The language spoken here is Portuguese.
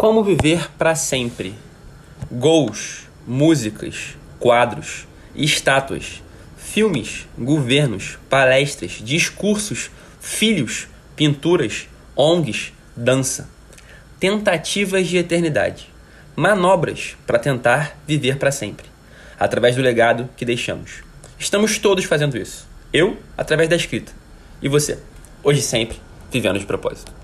Como viver para sempre? Gols, músicas, quadros, estátuas, filmes, governos, palestras, discursos, filhos, pinturas, ONGs, dança. Tentativas de eternidade. Manobras para tentar viver para sempre, através do legado que deixamos. Estamos todos fazendo isso. Eu, através da escrita. E você, hoje e sempre, vivendo de propósito.